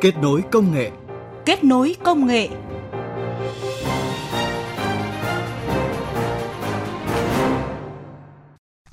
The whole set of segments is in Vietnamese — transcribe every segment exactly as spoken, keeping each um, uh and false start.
Kết nối công nghệ. Kết nối công nghệ.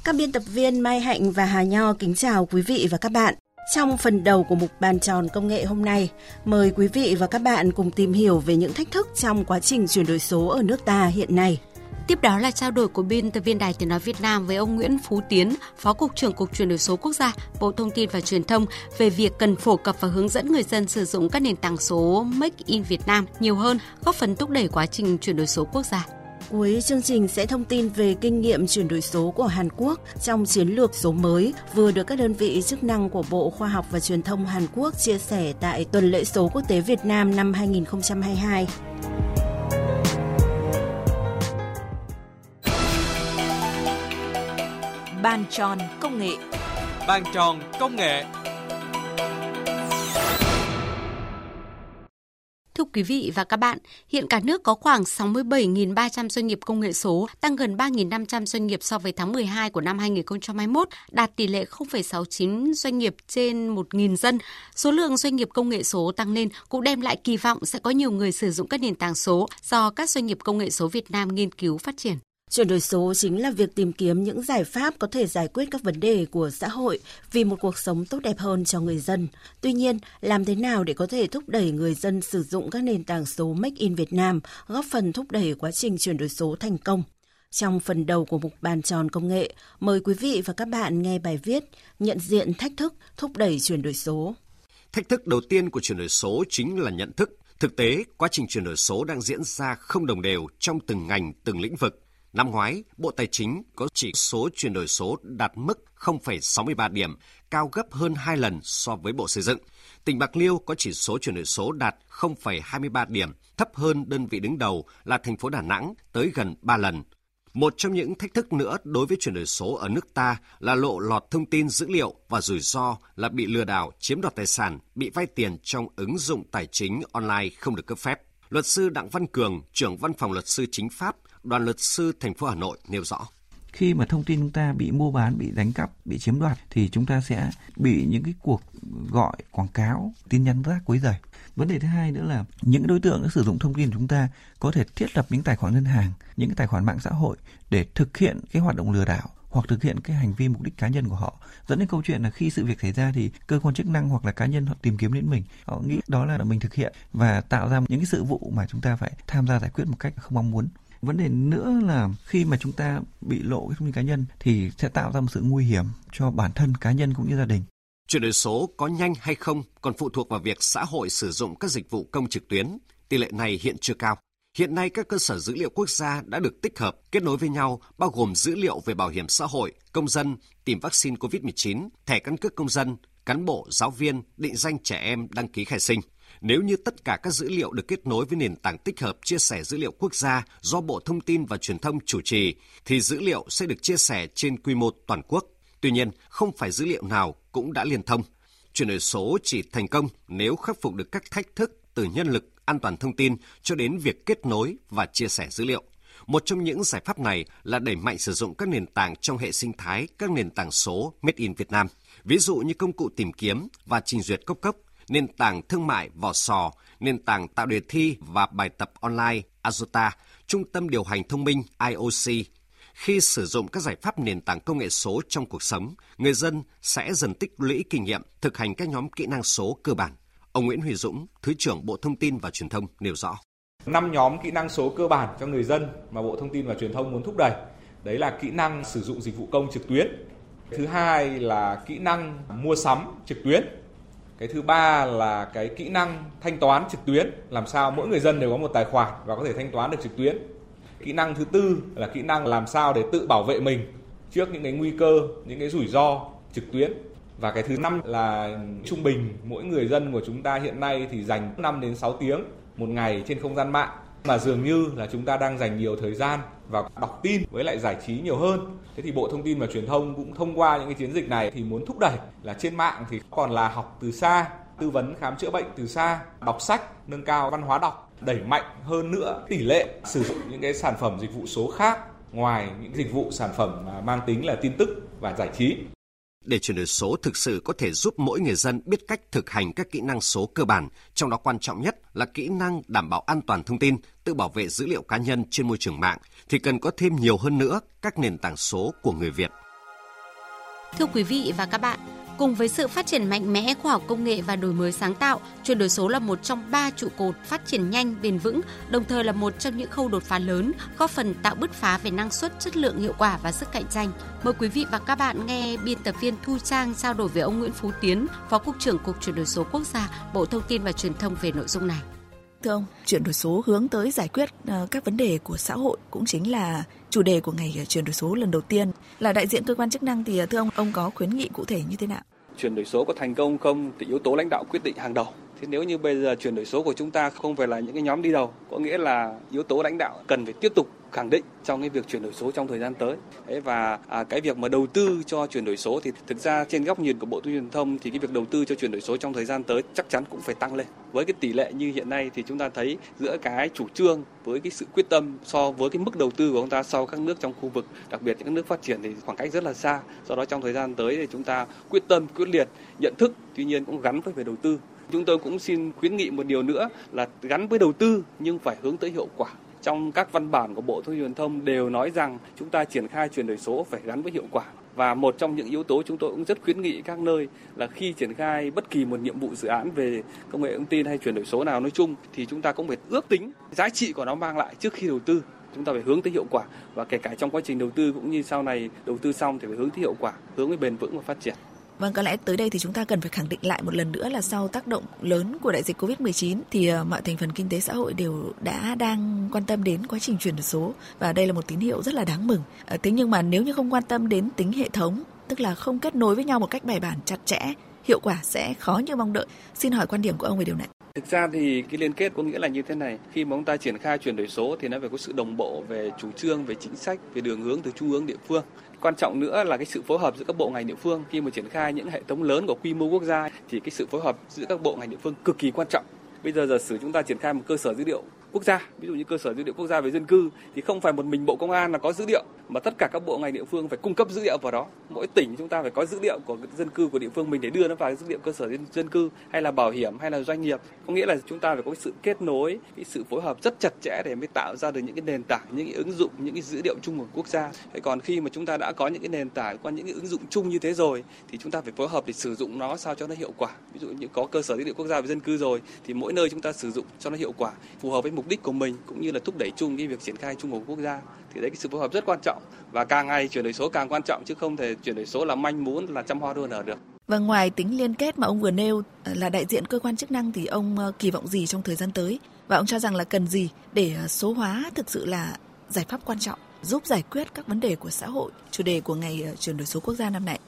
Các biên tập viên Mai Hạnh và Hà Nho kính chào quý vị và các bạn. Trong phần đầu của mục Bàn tròn công nghệ hôm nay, mời quý vị và các bạn cùng tìm hiểu về những thách thức trong quá trình chuyển đổi số ở nước ta hiện nay. Tiếp đó là trao đổi của biên tập viên Đài Tiếng nói Việt Nam với ông Nguyễn Phú Tiến, Phó Cục trưởng Cục Chuyển đổi số Quốc gia, Bộ Thông tin và Truyền thông về việc cần phổ cập và hướng dẫn người dân sử dụng các nền tảng số Make in Việt Nam nhiều hơn, góp phần thúc đẩy quá trình chuyển đổi số quốc gia. Cuối chương trình sẽ thông tin về kinh nghiệm chuyển đổi số của Hàn Quốc trong chiến lược số mới vừa được các đơn vị chức năng của Bộ Khoa học và Truyền thông Hàn Quốc chia sẻ tại Tuần lễ Số Quốc tế Việt Nam năm hai không hai hai. Bàn tròn công nghệ. Bàn tròn công nghệ. Thưa quý vị và các bạn, hiện cả nước có khoảng sáu mươi bảy nghìn ba trăm doanh nghiệp công nghệ số, tăng gần ba nghìn năm trăm doanh nghiệp so với tháng mười hai của năm hai không hai mốt, đạt tỷ lệ không phẩy sáu chín doanh nghiệp trên một nghìn dân. Số lượng doanh nghiệp công nghệ số tăng lên cũng đem lại kỳ vọng sẽ có nhiều người sử dụng các nền tảng số do các doanh nghiệp công nghệ số Việt Nam nghiên cứu phát triển. Chuyển đổi số chính là việc tìm kiếm những giải pháp có thể giải quyết các vấn đề của xã hội vì một cuộc sống tốt đẹp hơn cho người dân. Tuy nhiên, làm thế nào để có thể thúc đẩy người dân sử dụng các nền tảng số Make in Việt Nam, góp phần thúc đẩy quá trình chuyển đổi số thành công? Trong phần đầu của mục Bàn tròn công nghệ, mời quý vị và các bạn nghe bài viết Nhận diện thách thức thúc đẩy chuyển đổi số. Thách thức đầu tiên của chuyển đổi số chính là nhận thức. Thực tế, quá trình chuyển đổi số đang diễn ra không đồng đều trong từng ngành, từng lĩnh vực. Năm ngoái, Bộ Tài chính có chỉ số chuyển đổi số đạt mức không phẩy sáu ba điểm, cao gấp hơn hai lần so với Bộ Xây dựng. Tỉnh Bạc Liêu có chỉ số chuyển đổi số đạt không phẩy hai ba điểm, thấp hơn đơn vị đứng đầu là thành phố Đà Nẵng tới gần ba lần. Một trong những thách thức nữa đối với chuyển đổi số ở nước ta là lộ lọt thông tin dữ liệu và rủi ro là bị lừa đảo, chiếm đoạt tài sản, bị vay tiền trong ứng dụng tài chính online không được cấp phép. Luật sư Đặng Văn Cường, trưởng Văn phòng Luật sư Chính pháp, Đoàn Luật sư thành phố Hà Nội nêu rõ. Khi mà thông tin chúng ta bị mua bán, bị đánh cắp, bị chiếm đoạt thì chúng ta sẽ bị những cái cuộc gọi, quảng cáo, tin nhắn rác quấy rầy. Vấn đề thứ hai nữa là những đối tượng đã sử dụng thông tin của chúng ta có thể thiết lập những tài khoản ngân hàng, những cái tài khoản mạng xã hội để thực hiện cái hoạt động lừa đảo hoặc thực hiện cái hành vi mục đích cá nhân của họ. Dẫn đến câu chuyện là khi sự việc xảy ra thì cơ quan chức năng hoặc là cá nhân họ tìm kiếm đến mình, họ nghĩ đó là mình thực hiện và tạo ra những cái sự vụ mà chúng ta phải tham gia giải quyết một cách không mong muốn. Vấn đề nữa là khi mà chúng ta bị lộ cái thông tin cá nhân thì sẽ tạo ra một sự nguy hiểm cho bản thân cá nhân cũng như gia đình. Chuyển đổi số có nhanh hay không còn phụ thuộc vào việc xã hội sử dụng các dịch vụ công trực tuyến. Tỷ lệ này hiện chưa cao. Hiện nay các cơ sở dữ liệu quốc gia đã được tích hợp, kết nối với nhau, bao gồm dữ liệu về bảo hiểm xã hội, công dân, tìm vaccine covid mười chín, thẻ căn cước công dân, cán bộ, giáo viên, định danh trẻ em đăng ký khai sinh. Nếu như tất cả các dữ liệu được kết nối với nền tảng tích hợp chia sẻ dữ liệu quốc gia do Bộ Thông tin và Truyền thông chủ trì, thì dữ liệu sẽ được chia sẻ trên quy mô toàn quốc. Tuy nhiên, không phải dữ liệu nào cũng đã liên thông. Chuyển đổi số chỉ thành công nếu khắc phục được các thách thức từ nhân lực, an toàn thông tin cho đến việc kết nối và chia sẻ dữ liệu. Một trong những giải pháp này là đẩy mạnh sử dụng các nền tảng trong hệ sinh thái các nền tảng số Made in Việt Nam, ví dụ như công cụ tìm kiếm và trình duyệt Cốc Cốc, nền tảng thương mại Vỏ Sò, nền tảng tạo đề thi và bài tập online Azota, trung tâm điều hành thông minh I O C. Khi sử dụng các giải pháp nền tảng công nghệ số trong cuộc sống, người dân sẽ dần tích lũy kinh nghiệm thực hành các nhóm kỹ năng số cơ bản. Ông Nguyễn Huy Dũng, Thứ trưởng Bộ Thông tin và Truyền thông nêu rõ. Năm nhóm kỹ năng số cơ bản cho người dân mà Bộ Thông tin và Truyền thông muốn thúc đẩy. Đấy là kỹ năng sử dụng dịch vụ công trực tuyến. Thứ hai là kỹ năng mua sắm trực tuyến. Cái thứ ba là cái kỹ năng thanh toán trực tuyến, làm sao mỗi người dân đều có một tài khoản và có thể thanh toán được trực tuyến. Kỹ năng thứ tư là kỹ năng làm sao để tự bảo vệ mình trước những cái nguy cơ, những cái rủi ro trực tuyến. Và cái thứ năm là trung bình mỗi người dân của chúng ta hiện nay thì dành năm đến sáu tiếng một ngày trên không gian mạng. Mà dường như là chúng ta đang dành nhiều thời gian vào đọc tin với lại giải trí nhiều hơn. Thế thì Bộ Thông tin và Truyền thông cũng thông qua những cái chiến dịch này thì muốn thúc đẩy là trên mạng thì còn là học từ xa, tư vấn khám chữa bệnh từ xa, đọc sách, nâng cao văn hóa đọc, đẩy mạnh hơn nữa tỷ lệ sử dụng những cái sản phẩm dịch vụ số khác ngoài những dịch vụ sản phẩm mang tính là tin tức và giải trí. để chuyển đổi số thực sự có thể giúp mỗi người dân biết cách thực hành các kỹ năng số cơ bản, trong đó quan trọng nhất là kỹ năng đảm bảo an toàn thông tin, tự bảo vệ dữ liệu cá nhân trên môi trường mạng, thì cần có thêm nhiều hơn nữa các nền tảng số của người Việt. Thưa quý vị và các bạn, cùng với sự phát triển mạnh mẽ khoa học công nghệ và đổi mới sáng tạo, chuyển đổi số là một trong ba trụ cột phát triển nhanh, bền vững, đồng thời là một trong những khâu đột phá lớn, góp phần tạo bứt phá về năng suất, chất lượng, hiệu quả và sức cạnh tranh. Mời quý vị và các bạn nghe biên tập viên Thu Trang trao đổi với ông Nguyễn Phú Tiến, Phó Cục trưởng Cục Chuyển đổi số Quốc gia, Bộ Thông tin và Truyền thông về nội dung này. Thưa ông, chuyển đổi số hướng tới giải quyết các vấn đề của xã hội cũng chính là chủ đề của ngày chuyển đổi số lần đầu tiên. Là đại diện cơ quan chức năng thì thưa ông, ông có khuyến nghị cụ thể như thế nào? Chuyển đổi số có thành công không thì yếu tố lãnh đạo quyết định hàng đầu. Thế nếu như bây giờ chuyển đổi số của chúng ta không phải là những cái nhóm đi đầu, có nghĩa là yếu tố lãnh đạo cần phải tiếp tục khẳng định trong cái việc chuyển đổi số trong thời gian tới. Đấy, và à, cái việc mà đầu tư cho chuyển đổi số thì thực ra trên góc nhìn của Bộ Thông tin và Truyền thông thì cái việc đầu tư cho chuyển đổi số trong thời gian tới chắc chắn cũng phải tăng lên. Với cái tỷ lệ như hiện nay thì chúng ta thấy giữa cái chủ trương với cái sự quyết tâm so với cái mức đầu tư của chúng ta sau các nước trong khu vực, đặc biệt những nước phát triển thì khoảng cách rất là xa. Do đó trong thời gian tới thì chúng ta quyết tâm, quyết liệt, nhận thức, tuy nhiên cũng gắn với về đầu tư. Chúng tôi cũng xin khuyến nghị một điều nữa là gắn với đầu tư nhưng phải hướng tới hiệu quả. Trong các văn bản của Bộ Thông tin Truyền thông đều nói rằng chúng ta triển khai chuyển đổi số phải gắn với hiệu quả. Và một trong những yếu tố chúng tôi cũng rất khuyến nghị các nơi là khi triển khai bất kỳ một nhiệm vụ dự án về công nghệ thông tin hay chuyển đổi số nào nói chung thì chúng ta cũng phải ước tính giá trị của nó mang lại trước khi đầu tư. Chúng ta phải hướng tới hiệu quả và kể cả trong quá trình đầu tư cũng như sau này đầu tư xong thì phải hướng tới hiệu quả, hướng tới bền vững và phát triển. Vâng, có lẽ tới đây thì chúng ta cần phải khẳng định lại một lần nữa là sau tác động lớn của đại dịch covid mười chín thì mọi thành phần kinh tế xã hội đều đã đang quan tâm đến quá trình chuyển đổi số và đây là một tín hiệu rất là đáng mừng. À, thế nhưng mà nếu như không quan tâm đến tính hệ thống, tức là không kết nối với nhau một cách bài bản chặt chẽ, hiệu quả sẽ khó như mong đợi. Xin hỏi quan điểm của ông về điều này. Thực ra thì cái liên kết có nghĩa là như thế này, khi mà chúng ta triển khai chuyển đổi số thì nó phải có sự đồng bộ về chủ trương, về chính sách, về đường hướng từ trung ương địa phương. Quan trọng nữa là cái sự phối hợp giữa các bộ ngành địa phương. Khi mà triển khai những hệ thống lớn của quy mô quốc gia thì cái sự phối hợp giữa các bộ ngành địa phương cực kỳ quan trọng. Bây giờ giả sử chúng ta triển khai một cơ sở dữ liệu quốc gia, ví dụ như cơ sở dữ liệu quốc gia về dân cư thì không phải một mình Bộ Công an là có dữ liệu mà tất cả các bộ ngành địa phương phải cung cấp dữ liệu vào đó. Mỗi tỉnh chúng ta phải có dữ liệu của dân cư của địa phương mình để đưa nó vào dữ liệu cơ sở dân cư hay là bảo hiểm hay là doanh nghiệp. Có nghĩa là chúng ta phải có sự kết nối, cái sự phối hợp rất chặt chẽ để mới tạo ra được những cái nền tảng, những cái ứng dụng, những cái dữ liệu chung của quốc gia. Thế còn khi mà chúng ta đã có những cái nền tảng, có những cái ứng dụng chung như thế rồi thì chúng ta phải phối hợp để sử dụng nó sao cho nó hiệu quả. Ví dụ như có cơ sở dữ liệu quốc gia về dân cư rồi thì mỗi nơi chúng ta sử dụng cho nó hiệu quả, phù hợp với mục đích của mình cũng như là thúc đẩy chung cái việc triển khai chung của quốc gia. Thì đấy, cái sự phối hợp rất quan trọng và càng ngày chuyển đổi số càng quan trọng chứ không thể chuyển đổi số là manh muốn, là trăm hoa đua nở được. Và ngoài tính liên kết mà ông vừa nêu là đại diện cơ quan chức năng thì ông kỳ vọng gì trong thời gian tới và ông cho rằng là cần gì để số hóa thực sự là giải pháp quan trọng giúp giải quyết các vấn đề của xã hội, chủ đề của ngày chuyển đổi số quốc gia năm nay?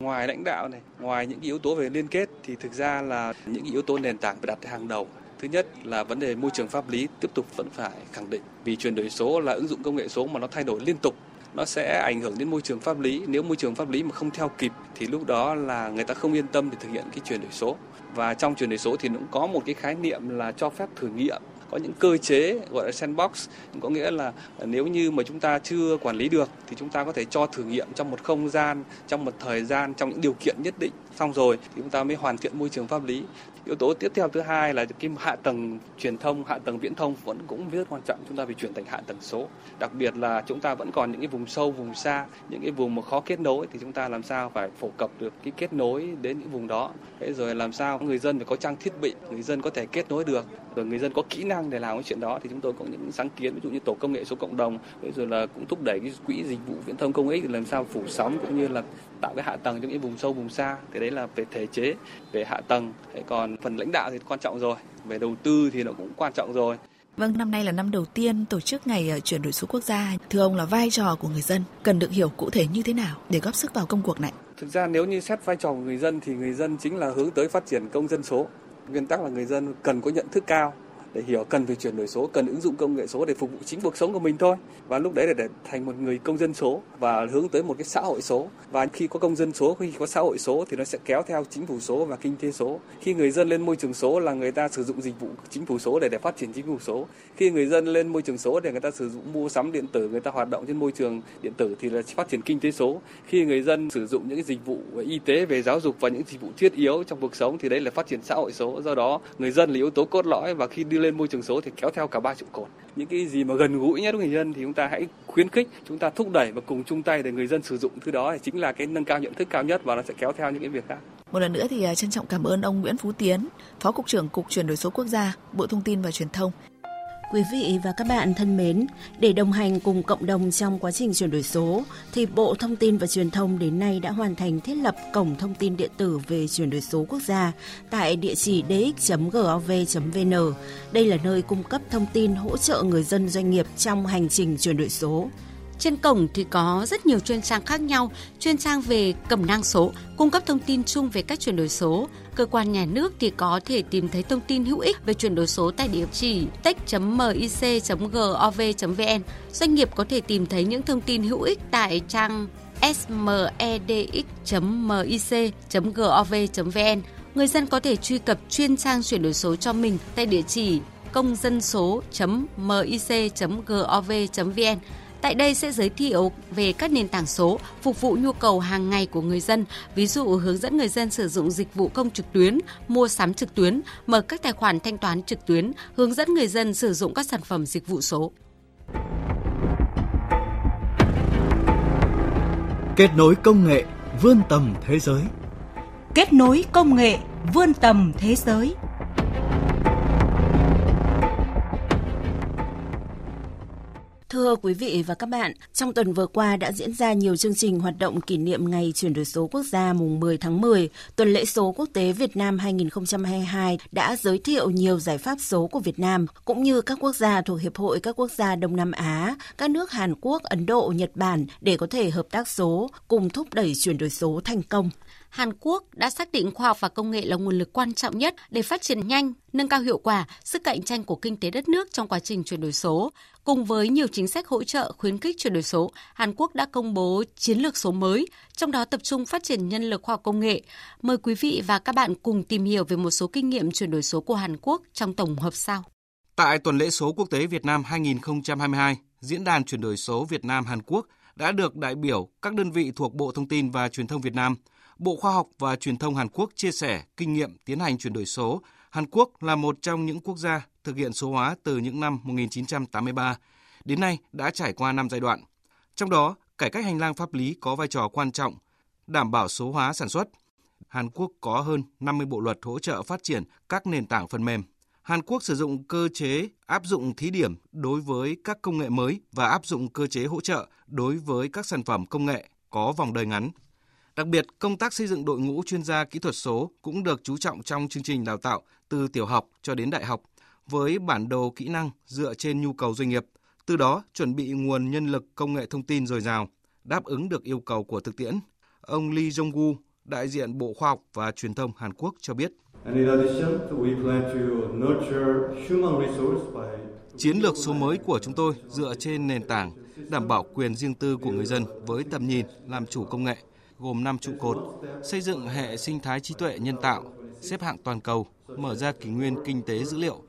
Ngoài lãnh đạo này, ngoài những yếu tố về liên kết thì thực ra là những yếu tố nền tảng phải đặt hàng đầu. Thứ nhất là vấn đề môi trường pháp lý tiếp tục vẫn phải khẳng định vì chuyển đổi số là ứng dụng công nghệ số mà nó thay đổi liên tục. Nó sẽ ảnh hưởng đến môi trường pháp lý, nếu môi trường pháp lý mà không theo kịp thì lúc đó là người ta không yên tâm để thực hiện cái chuyển đổi số. Và trong chuyển đổi số thì cũng có một cái khái niệm là cho phép thử nghiệm, có những cơ chế gọi là sandbox, có nghĩa là nếu như mà chúng ta chưa quản lý được thì chúng ta có thể cho thử nghiệm trong một không gian, trong một thời gian, trong những điều kiện nhất định. Xong rồi thì chúng ta mới hoàn thiện môi trường pháp lý. Yếu tố tiếp theo thứ hai là cái hạ tầng truyền thông, hạ tầng viễn thông vẫn cũng rất quan trọng. Chúng ta phải chuyển thành hạ tầng số. Đặc biệt là chúng ta vẫn còn những cái vùng sâu, vùng xa, những cái vùng mà khó kết nối thì chúng ta làm sao phải phổ cập được cái kết nối đến những vùng đó. Thế rồi làm sao người dân phải có trang thiết bị, người dân có thể kết nối được, rồi người dân có kỹ năng để làm cái chuyện đó. Thì chúng tôi có những sáng kiến ví dụ như tổ công nghệ số cộng đồng, rồi là cũng thúc đẩy cái quỹ dịch vụ viễn thông công ích để làm sao phủ sóng cũng như là tạo cái hạ tầng cho những vùng sâu, vùng xa. Thì đấy là về thể chế, về hạ tầng. Thế còn phần lãnh đạo thì quan trọng rồi, về đầu tư thì nó cũng quan trọng rồi. Vâng, năm nay là năm đầu tiên tổ chức ngày chuyển đổi số quốc gia. Thưa ông là vai trò của người dân cần được hiểu cụ thể như thế nào để góp sức vào công cuộc này? Thực ra nếu như xét vai trò của người dân thì người dân chính là hướng tới phát triển công dân số. Nguyên tắc là người dân cần có nhận thức cao để hiểu cần phải chuyển đổi số, cần ứng dụng công nghệ số để phục vụ chính cuộc sống của mình thôi. Và lúc đấy là để thành một người công dân số và hướng tới một cái xã hội số. Và khi có công dân số, khi có xã hội số thì nó sẽ kéo theo chính phủ số và kinh tế số. Khi người dân lên môi trường số là người ta sử dụng dịch vụ chính phủ số để, để phát triển chính phủ số. Khi người dân lên môi trường số để người ta sử dụng mua sắm điện tử, người ta hoạt động trên môi trường điện tử thì là phát triển kinh tế số. Khi người dân sử dụng những cái dịch vụ về y tế, về giáo dục và những dịch vụ thiết yếu trong cuộc sống thì đấy là phát triển xã hội số. Do đó người dân là yếu tố cốt lõi, và khi đi lên môi trường số thì kéo theo cả ba trụ cột. Những cái gì mà gần gũi nhất với người dân thì chúng ta hãy khuyến khích, chúng ta thúc đẩy và cùng chung tay để người dân sử dụng thứ đó thì chính là cái nâng cao nhận thức cao nhất, và nó sẽ kéo theo những cái việc khác. Một lần nữa thì trân trọng cảm ơn ông Nguyễn Phú Tiến, Phó Cục trưởng Cục Chuyển đổi số Quốc gia, Bộ Thông tin và Truyền thông. Quý vị và các bạn thân mến, để đồng hành cùng cộng đồng trong quá trình chuyển đổi số, thì Bộ Thông tin và Truyền thông đến nay đã hoàn thành thiết lập Cổng Thông tin Điện tử về chuyển đổi số quốc gia tại địa chỉ d x chấm gov chấm v n. Đây là nơi cung cấp thông tin hỗ trợ người dân doanh nghiệp trong hành trình chuyển đổi số. Trên cổng thì có rất nhiều chuyên trang khác nhau, chuyên trang về cẩm nang số, cung cấp thông tin chung về cách chuyển đổi số. Cơ quan nhà nước thì có thể tìm thấy thông tin hữu ích về chuyển đổi số tại địa chỉ tech chấm mic chấm gov chấm v n. Doanh nghiệp có thể tìm thấy những thông tin hữu ích tại trang smedx chấm mic chấm gov chấm v n. Người dân có thể truy cập chuyên trang chuyển đổi số cho mình tại địa chỉ công dân số chấm mic chấm gov chấm v n. Tại đây sẽ giới thiệu về các nền tảng số phục vụ nhu cầu hàng ngày của người dân, ví dụ hướng dẫn người dân sử dụng dịch vụ công trực tuyến, mua sắm trực tuyến, mở các tài khoản thanh toán trực tuyến, hướng dẫn người dân sử dụng các sản phẩm dịch vụ số. Kết nối công nghệ vươn tầm thế giới. Kết nối công nghệ vươn tầm thế giới. Thưa quý vị và các bạn, trong tuần vừa qua đã diễn ra nhiều chương trình hoạt động kỷ niệm Ngày Chuyển đổi số Quốc gia mùng mười tháng mười. Tuần lễ số quốc tế Việt Nam hai không hai hai đã giới thiệu nhiều giải pháp số của Việt Nam, cũng như các quốc gia thuộc Hiệp hội các quốc gia Đông Nam Á, các nước Hàn Quốc, Ấn Độ, Nhật Bản để có thể hợp tác số, cùng thúc đẩy chuyển đổi số thành công. Hàn Quốc đã xác định khoa học và công nghệ là nguồn lực quan trọng nhất để phát triển nhanh, nâng cao hiệu quả, sức cạnh tranh của kinh tế đất nước trong quá trình chuyển đổi số. Cùng với nhiều chính sách hỗ trợ khuyến khích chuyển đổi số, Hàn Quốc đã công bố chiến lược số mới, trong đó tập trung phát triển nhân lực khoa học công nghệ. Mời quý vị và các bạn cùng tìm hiểu về một số kinh nghiệm chuyển đổi số của Hàn Quốc trong tổng hợp sau. Tại Tuần lễ số quốc tế Việt Nam hai không hai hai, Diễn đàn Chuyển đổi số Việt Nam-Hàn Quốc đã được đại biểu các đơn vị thuộc Bộ Thông tin và Truyền thông Việt Nam, Bộ Khoa học và Truyền thông Hàn Quốc chia sẻ kinh nghiệm tiến hành chuyển đổi số. Hàn Quốc là một trong những quốc gia thực hiện số hóa từ những năm một nghìn chín trăm tám mươi ba. Đến nay đã trải qua năm giai đoạn. Trong đó, cải cách hành lang pháp lý có vai trò quan trọng, đảm bảo số hóa sản xuất. Hàn Quốc có hơn năm mươi bộ luật hỗ trợ phát triển các nền tảng phần mềm. Hàn Quốc sử dụng cơ chế áp dụng thí điểm đối với các công nghệ mới và áp dụng cơ chế hỗ trợ đối với các sản phẩm công nghệ có vòng đời ngắn. Đặc biệt, công tác xây dựng đội ngũ chuyên gia kỹ thuật số cũng được chú trọng trong chương trình đào tạo từ tiểu học cho đến đại học, với bản đồ kỹ năng dựa trên nhu cầu doanh nghiệp, từ đó chuẩn bị nguồn nhân lực công nghệ thông tin dồi dào, đáp ứng được yêu cầu của thực tiễn. Ông Lee Jong-woo, đại diện Bộ Khoa học và Truyền thông Hàn Quốc cho biết. Chiến lược số mới của chúng tôi dựa trên nền tảng đảm bảo quyền riêng tư của người dân với tầm nhìn làm chủ công nghệ, gồm năm trụ cột: xây dựng hệ sinh thái trí tuệ nhân tạo, xếp hạng toàn cầu, mở ra kỷ nguyên kinh tế dữ liệu,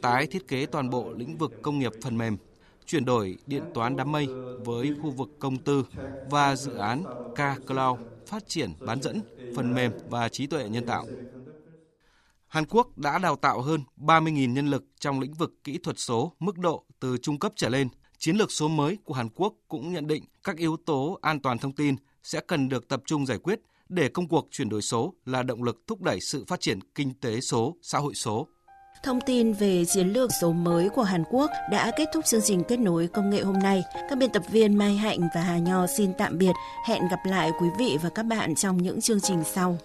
tái thiết kế toàn bộ lĩnh vực công nghiệp phần mềm, chuyển đổi điện toán đám mây với khu vực công tư và dự án K-Cloud phát triển bán dẫn, phần mềm và trí tuệ nhân tạo. Hàn Quốc đã đào tạo hơn ba mươi nghìn nhân lực trong lĩnh vực kỹ thuật số mức độ từ trung cấp trở lên. Chiến lược số mới của Hàn Quốc cũng nhận định các yếu tố an toàn thông tin sẽ cần được tập trung giải quyết để công cuộc chuyển đổi số là động lực thúc đẩy sự phát triển kinh tế số, xã hội số. Thông tin về chiến lược số mới của Hàn Quốc đã kết thúc chương trình Kết nối công nghệ hôm nay. Các biên tập viên Mai Hạnh và Hà Nho xin tạm biệt. Hẹn gặp lại quý vị và các bạn trong những chương trình sau.